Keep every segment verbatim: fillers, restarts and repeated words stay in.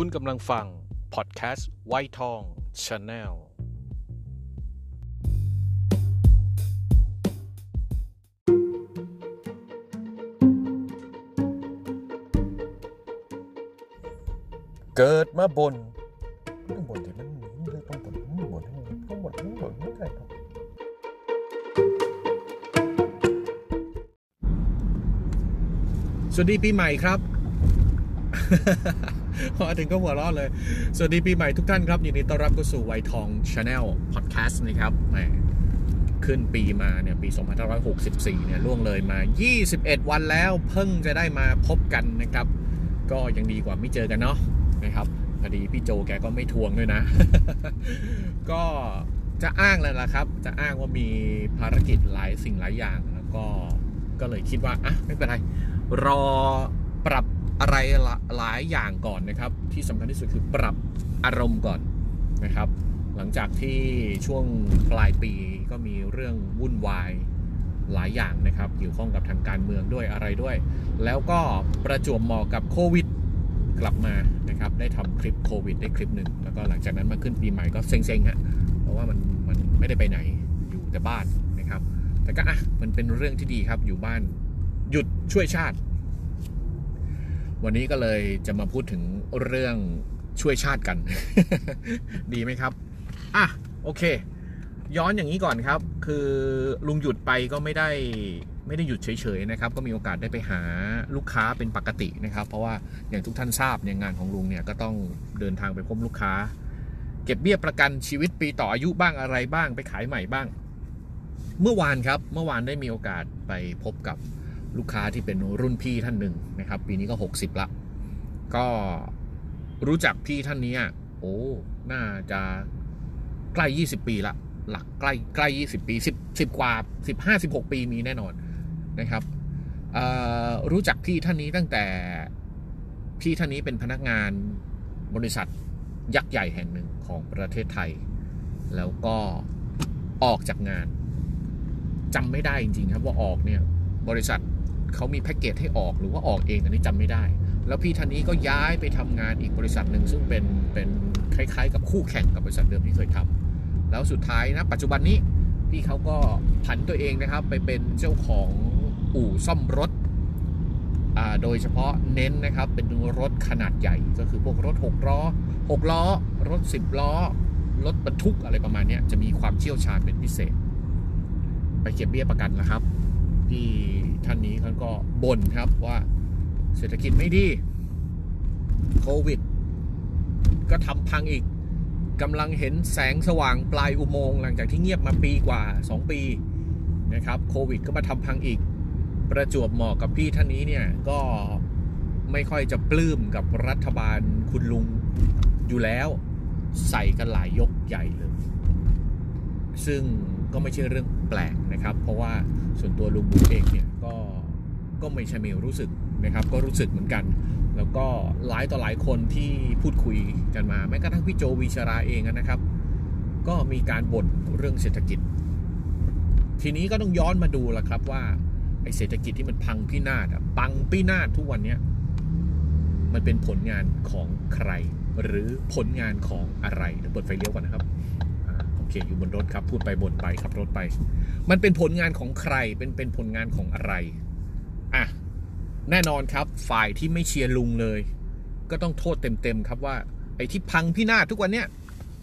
คุณกำลังฟังพอดแคสต์ไวท์ทอง Channel เกิดมาบนบนที่มันมีอะไรต้องบนต้องบนต้องบนต้องบนไม่ได้ครับสวัสดีปีใหม่ครับพอถึงก็หัวเราะเลยสวัสดีปีใหม่ทุกท่านครับยินดีต้อนรับเข้าสู่ไวท์ทอง Channel Podcast นะครับแหมขึ้นปีมาเนี่ยปีสองพันห้าร้อยหกสิบสี่เนี่ยล่วงเลยมายี่สิบเอ็ดวันแล้วเพิ่งจะได้มาพบกันนะครับก็ยังดีกว่าไม่เจอกันเนาะนะครับพอดีพี่โจแกก็ไม่ทวงด้วยนะ ก็จะอ้างเลยล่ะครับจะอ้างว่ามีภารกิจหลายสิ่งหลายอย่างแล้วก็ก็เลยคิดว่าอ่ะไม่เป็นไรรอปรับอะไรหลายอย่างก่อนนะครับที่สำคัญที่สุดคือปรับอารมณ์ก่อนนะครับหลังจากที่ช่วงปลายปีก็มีเรื่องวุ่นวายหลายอย่างนะครับเกี่ยวข้องกับทางการเมืองด้วยอะไรด้วยแล้วก็ประจวบเหมาะกับโควิดกลับมานะครับได้ทำคลิปโควิดได้คลิปหนึ่งแล้วก็หลังจากนั้นมาขึ้นปีใหม่ก็เซ็งๆฮะเพราะว่ามันมันไม่ได้ไปไหนอยู่แต่บ้านนะครับแต่ก็อ่ะมันเป็นเรื่องที่ดีครับอยู่บ้านหยุดช่วยชาติวันนี้ก็เลยจะมาพูดถึงเรื่องช่วยชาติกัน ดีไหมครับอ่ะโอเคย้อนอย่างนี้ก่อนครับคือลุงหยุดไปก็ไม่ได้ไม่ได้หยุดเฉยๆนะครับก็มีโอกาสได้ไปหาลูกค้าเป็นปกตินะครับเพราะว่าอย่างทุกท่านทราบเนี่ยงานของลุงเนี่ยก็ต้องเดินทางไปพบลูกค้าเก็บเบี้ยประกันชีวิตปีต่ออายุบ้างอะไรบ้างไปขายใหม่บ้างเมื่อวานครับเมื่อวานได้มีโอกาสไปพบกับลูกค้าที่เป็นรุ่นพี่ท่านหนึ่งนะครับปีนี้ก็หกสิบละก็รู้จักพี่ท่านนี้โอ้น่าจะใกล้ยี่สิบปีละหลักใกล้ใกล้ยี่สิบปีสิบกว่าสิบห้า สิบหกปีมีแน่นอนนะครับรู้จักพี่ท่านนี้ตั้งแต่พี่ท่านนี้เป็นพนักงานบริษัทยักษ์ใหญ่แห่งหนึ่งของประเทศไทยแล้วก็ออกจากงานจำไม่ได้จริงๆครับว่าออกเนี่ยบริษัทเขามีแพ็กเกจให้ออกหรือว่าออกเองอันนี้จำไม่ได้แล้วพี่ท่านนี้ก็ย้ายไปทำงานอีกบริษัทหนึ่งซึ่งเป็นเป็นคล้ายๆกับคู่แข่งกับบริษัทเดิมที่เคยทำแล้วสุดท้ายนะปัจจุบันนี้พี่เขาก็ผันตัวเองนะครับไปเป็นเจ้าของอู่ซ่อมรถอ่าโดยเฉพาะเน้นนะครับเป็นรถขนาดใหญ่ก็คือพวกรถหกล้อหกล้อรถสิบล้อรถบรรทุกอะไรประมาณนี้จะมีความเชี่ยวชาญเป็นพิเศษไปเก็บเบี้ยประกันนะครับที่ท่านนี้เขาก็บ่นครับว่าเศรษฐกิจไม่ดีโควิดก็ทำพังอีกกำลังเห็นแสงสว่างปลายอุโมงค์หลังจากที่เงียบมาปีกว่าสองปีนะครับโควิดก็มาทำพังอีกประจวบเหมาะกับพี่ท่านนี้เนี่ยก็ไม่ค่อยจะปลื้มกับรัฐบาลคุณลุงอยู่แล้วใส่กันหลายยกใหญ่เลยซึ่งก็ไม่ใช่เรื่องแปลกนะครับเพราะว่าส่วนตัวลุงบุญเองเนี่ยก็ก็ไม่ใช่ไม่รู้สึกนะครับก็รู้สึกเหมือนกันแล้วก็หลายต่อหลายคนที่พูดคุยกันมาแม้กระทั่งพี่โจวีชราเองนะครับก็มีการบ่นเรื่องเศรษฐกิจทีนี้ก็ต้องย้อนมาดูละครับว่าไอ้เศรษฐกิจที่มันพังพินาศอ่ะพังพินาศทุกวันเนี้ยมันเป็นผลงานของใครหรือผลงานของอะไรเดี๋ยวเปิดไฟเลี้ยวก่อนนะครับโอเคอยู่บนรถครับพูดไปบนไปขับรถไปมันเป็นผลงานของใครเป็นเป็นผลงานของอะไรอ่ะแน่นอนครับฝ่ายที่ไม่เชียร์ลุงเลยก็ต้องโทษเต็มๆครับว่าไอ้ที่พังพินาศทุกวันเนี้ย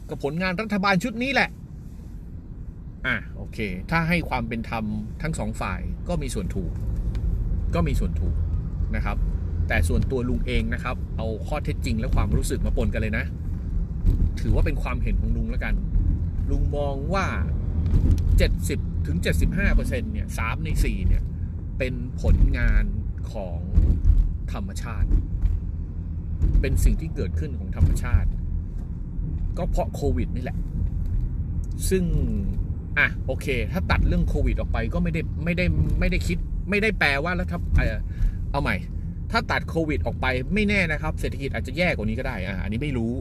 ก็ผลงานรัฐบาลชุดนี้แหละอ่ะโอเคถ้าให้ความเป็นธรรมทั้งสองฝ่ายก็มีส่วนถูกก็มีส่วนถูกนะครับแต่ส่วนตัวลุงเองนะครับเอาข้อเท็จจริงและความรู้สึกมาปนกันเลยนะถือว่าเป็นความเห็นของลุงแล้วกันลุงมองว่า เจ็ดสิบถึงเจ็ดสิบห้าเปอร์เซ็นต์ เนี่ยสามในสี่เนี่ยเป็นผลงานของธรรมชาติเป็นสิ่งที่เกิดขึ้นของธรรมชาติก็เพราะโควิดนี่แหละซึ่งอ่ะโอเคถ้าตัดเรื่องโควิดออกไปก็ไม่ได้ไม่ได้ไม่ได้คิดไม่ได้แปลว่าแล้วถ้าเอาใหม่ถ้าตัดโควิดออกไปไม่แน่นะครับเศรษฐกิจอาจจะแย่กว่านี้ก็ได้อ่ะอันนี้ไม่รู้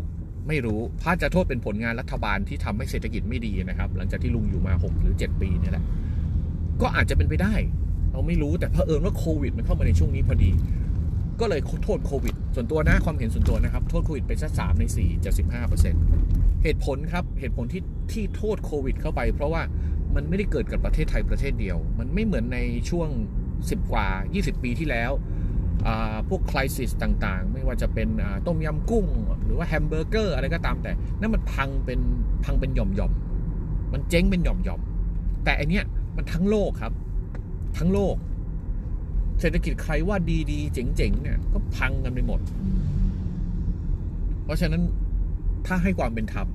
ไม่รู้ถ้าจะโทษเป็นผลงานรัฐบาลที่ทำให้เศรษฐกิจไม่ดีนะครับหลังจากที่ลุงอยู่มาหกหรือเจ็ดปีนี่แหละก็อาจจะเป็นไปได้เราไม่รู้แต่เผอิญว่าโควิดมันเข้ามาในช่วงนี้พอดี ก็เลยโทษโควิดส่วนตัวนะความเห็นส่วนตัวนะครับโทษโควิดไปสักสามในสี่ เจ็ดสิบห้าเปอร์เซ็นต์ เหตุผลครับเหตุผลที่ที่โทษโควิดเข้าไปเพราะว่ามันไม่ได้เกิดกับประเทศไทยประเทศเดียวมันไม่เหมือนในช่วงสิบกว่ายี่สิบปีที่แล้วพวกไครซิสต่างๆไม่ว่าจะเป็นต้มยำกุ้งหรือว่าแฮมเบอร์เกอร์อะไรก็ตามแต่นั่นมันพังเป็นพังเป็นหย่อมๆมันเจ๊งเป็นหย่อมๆแต่อันเนี้ยมันทั้งโลกครับทั้งโลกเศรษฐกิจใครว่าดีๆเจ๋งๆเนี่ยก็พังกันไปหมดเพราะฉะนั้นถ้าให้ความเป็นธรรม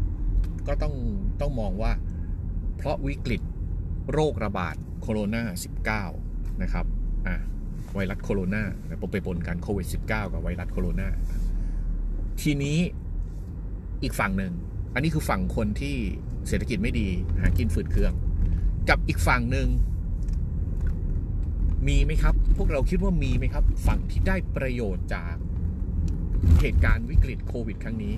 ก็ต้องต้องมองว่าเพราะวิกฤตโรคระบาดโคโรนาสิบเก้านะครับอ่ะไวรัสโคโรนาไปปนกันโควิดสิบเก้ากับไวรัสโคโรนาทีนี้อีกฝั่งหนึ่งอันนี้คือฝั่งคนที่เศรษฐกิจไม่ดีหากินฝืดเคืองกับอีกฝั่งหนึ่งมีไหมครับพวกเราคิดว่ามีไหมครับฝั่งที่ได้ประโยชน์จากเหตุการณ์วิกฤตโควิดครั้งนี้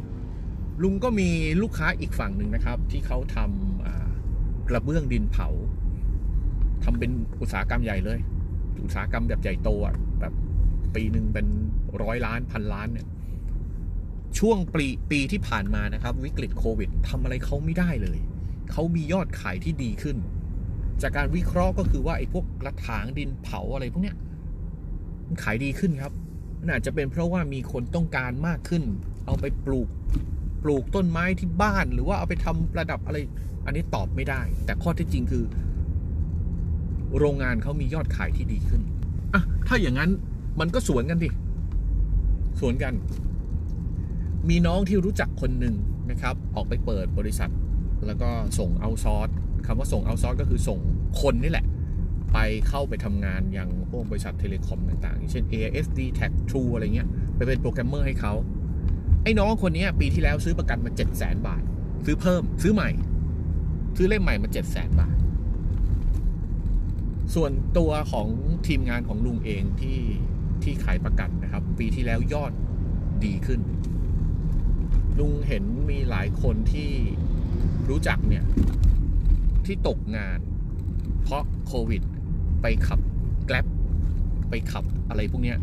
ลุงก็มีลูกค้าอีกฝั่งหนึ่งนะครับที่เขาทำกระเบื้องดินเผาทำเป็นอุตสาหกรรมใหญ่เลยอุตสาหกรรมแบบใหญ่โตอ่ะแบบปีหนึ่งเป็นร้อยล้านพันล้านเนี่ยช่วงปีปีที่ผ่านมานะครับวิกฤตโควิดทำอะไรเขาไม่ได้เลยเขามียอดขายที่ดีขึ้นจากการวิเคราะห์ก็คือว่าไอ้พวกกระถางดินเผาอะไรพวกเนี้ยมันขายดีขึ้นครับมันอาจจะเป็นเพราะว่ามีคนต้องการมากขึ้นเอาไปปลูกปลูกต้นไม้ที่บ้านหรือว่าเอาไปทำประดับอะไรอันนี้ตอบไม่ได้แต่ข้อเท็จจริงคือโรงงานเขามียอดขายที่ดีขึ้นอ่ะถ้าอย่างนั้นมันก็สวนกันดิสวนกันมีน้องที่รู้จักคนหนึ่งนะครับออกไปเปิดบริษัทแล้วก็ส่งเอาซอสคำว่าส่งเอาซอสก็คือส่งคนนี่แหละไปเข้าไปทำงานอย่างพวกบริษัทเทเลคอมต่างๆอย่างเช่น เอ เอส ดี Tech True อะไรเงี้ยไปเป็นโปรแกรมเมอร์ให้เขาไอ้น้องคนนี้ปีที่แล้วซื้อประกันมา เจ็ดแสน บาทซื้อเพิ่มซื้อใหม่ซื้อเล่มใหม่มา เจ็ดแสน บาทส่วนตัวของทีมงานของลุงเองที่ที่ขายประกันนะครับปีที่แล้วยอดดีขึ้นลุงเห็นมีหลายคนที่รู้จักเนี่ยที่ตกงานเพราะโควิดไปขับแกร็บไปขับอะไรพวกเนี้ย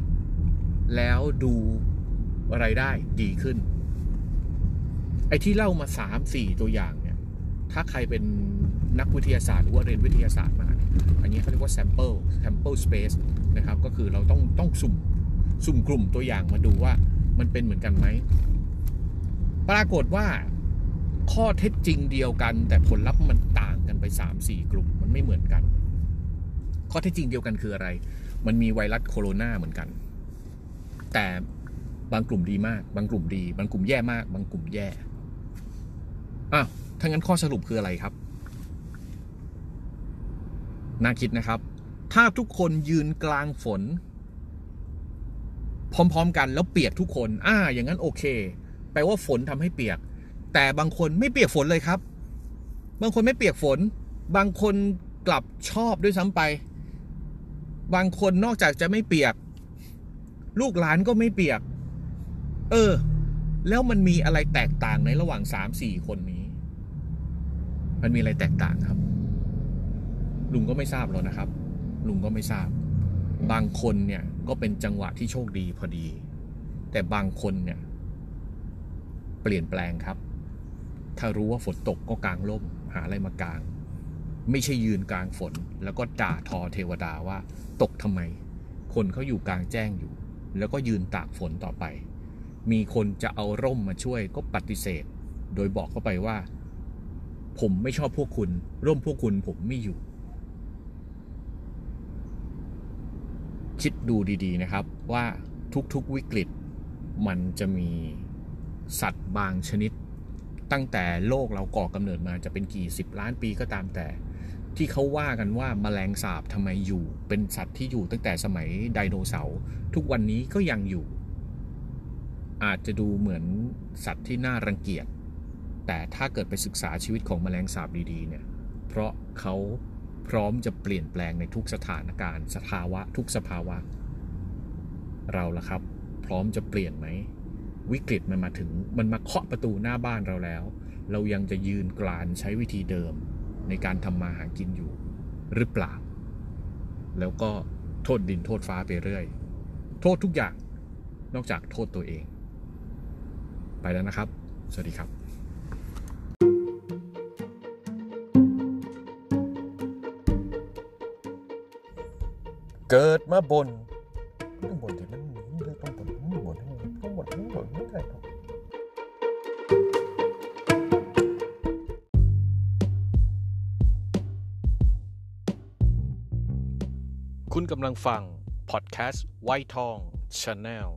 แล้วดูรายได้ดีขึ้นไอ้ที่เล่ามา สามสี่ ตัวอย่างเนี่ยถ้าใครเป็นนักวิทยาศาสตร์หรือว่าเรียนวิทยาศาสตร์มาอันนี้เขาเรียกว่า sample sample space นะครับก็คือเราต้องต้องสุ่มสุ่มกลุ่มตัวอย่างมาดูว่ามันเป็นเหมือนกันไหมปรากฏว่าข้อเท็จจริงเดียวกันแต่ผลลัพธ์มันต่างกันไป สามสี่ กลุ่มมันไม่เหมือนกันข้อเท็จจริงเดียวกันคืออะไรมันมีไวรัสโคโรนาเหมือนกันแต่บางกลุ่มดีมากบางกลุ่มดีบางกลุ่มแย่มากบางกลุ่มแย่อ้าวถ้างั้นข้อสรุปคืออะไรครับน่าคิดนะครับถ้าทุกคนยืนกลางฝนพร้อมๆกันแล้วเปียกทุกคนอ่าอย่างนั้นโอเคแปลว่าฝนทำให้เปียกแต่บางคนไม่เปียกฝนเลยครับบางคนไม่เปียกฝนบางคนกลับชอบด้วยซ้ำไปบางคนนอกจากจะไม่เปียกลูกหลานก็ไม่เปียกเออแล้วมันมีอะไรแตกต่างในระหว่าง สามสี่ คนนี้มันมีอะไรแตกต่างครับลุงก็ไม่ทราบแล้วนะครับลุงก็ไม่ทราบบางคนเนี่ยก็เป็นจังหวะที่โชคดีพอดีแต่บางคนเนี่ยเปลี่ยนแปลงครับถ้ารู้ว่าฝนตกก็กางร่มหาอะไรมากางไม่ใช่ยืนกลางฝนแล้วก็ด่าทอเทวดาว่าตกทำไมคนเขาอยู่กลางแจ้งอยู่แล้วก็ยืนตากฝนต่อไปมีคนจะเอาร่มมาช่วยก็ปฏิเสธโดยบอกเข้าไปว่าผมไม่ชอบพวกคุณร่มพวกคุณผมไม่อยู่คิดดูดีๆนะครับว่าทุกๆวิกฤตมันจะมีสัตว์บางชนิดตั้งแต่โลกเราก่อกำเนิดมาจะเป็นกี่สิบล้านปีก็ตามแต่ที่เขาว่ากันว่าแมลงสาบทำไมอยู่เป็นสัตว์ที่อยู่ตั้งแต่สมัยไดโนเสาร์ทุกวันนี้ก็ยังอยู่อาจจะดูเหมือนสัตว์ที่น่ารังเกียจแต่ถ้าเกิดไปศึกษาชีวิตของแมลงสาบดีๆเนี่ยเพราะเขาพร้อมจะเปลี่ยนแปลงในทุกสถานการณ์สภาวะทุกสภาวะเราล่ะครับพร้อมจะเปลี่ยนไหมวิกฤตมันมาถึงมันมาเคาะประตูหน้าบ้านเราแล้วเรายังจะยืนกรานใช้วิธีเดิมในการทำมาหากินอยู่หรือเปล่าแล้วก็โทษดินโทษฟ้าไปเรื่อยโทษทุกอย่าง นอกจากโทษตัวเองไปแล้วนะครับสวัสดีครับเกิดมาบนต้องบนที่มันเรื่องต้องบนต้องบนต้องบนต้องบนไม่ได้ครับคุณกำลังฟังพอดแคสต์ไวท์ทอง Channel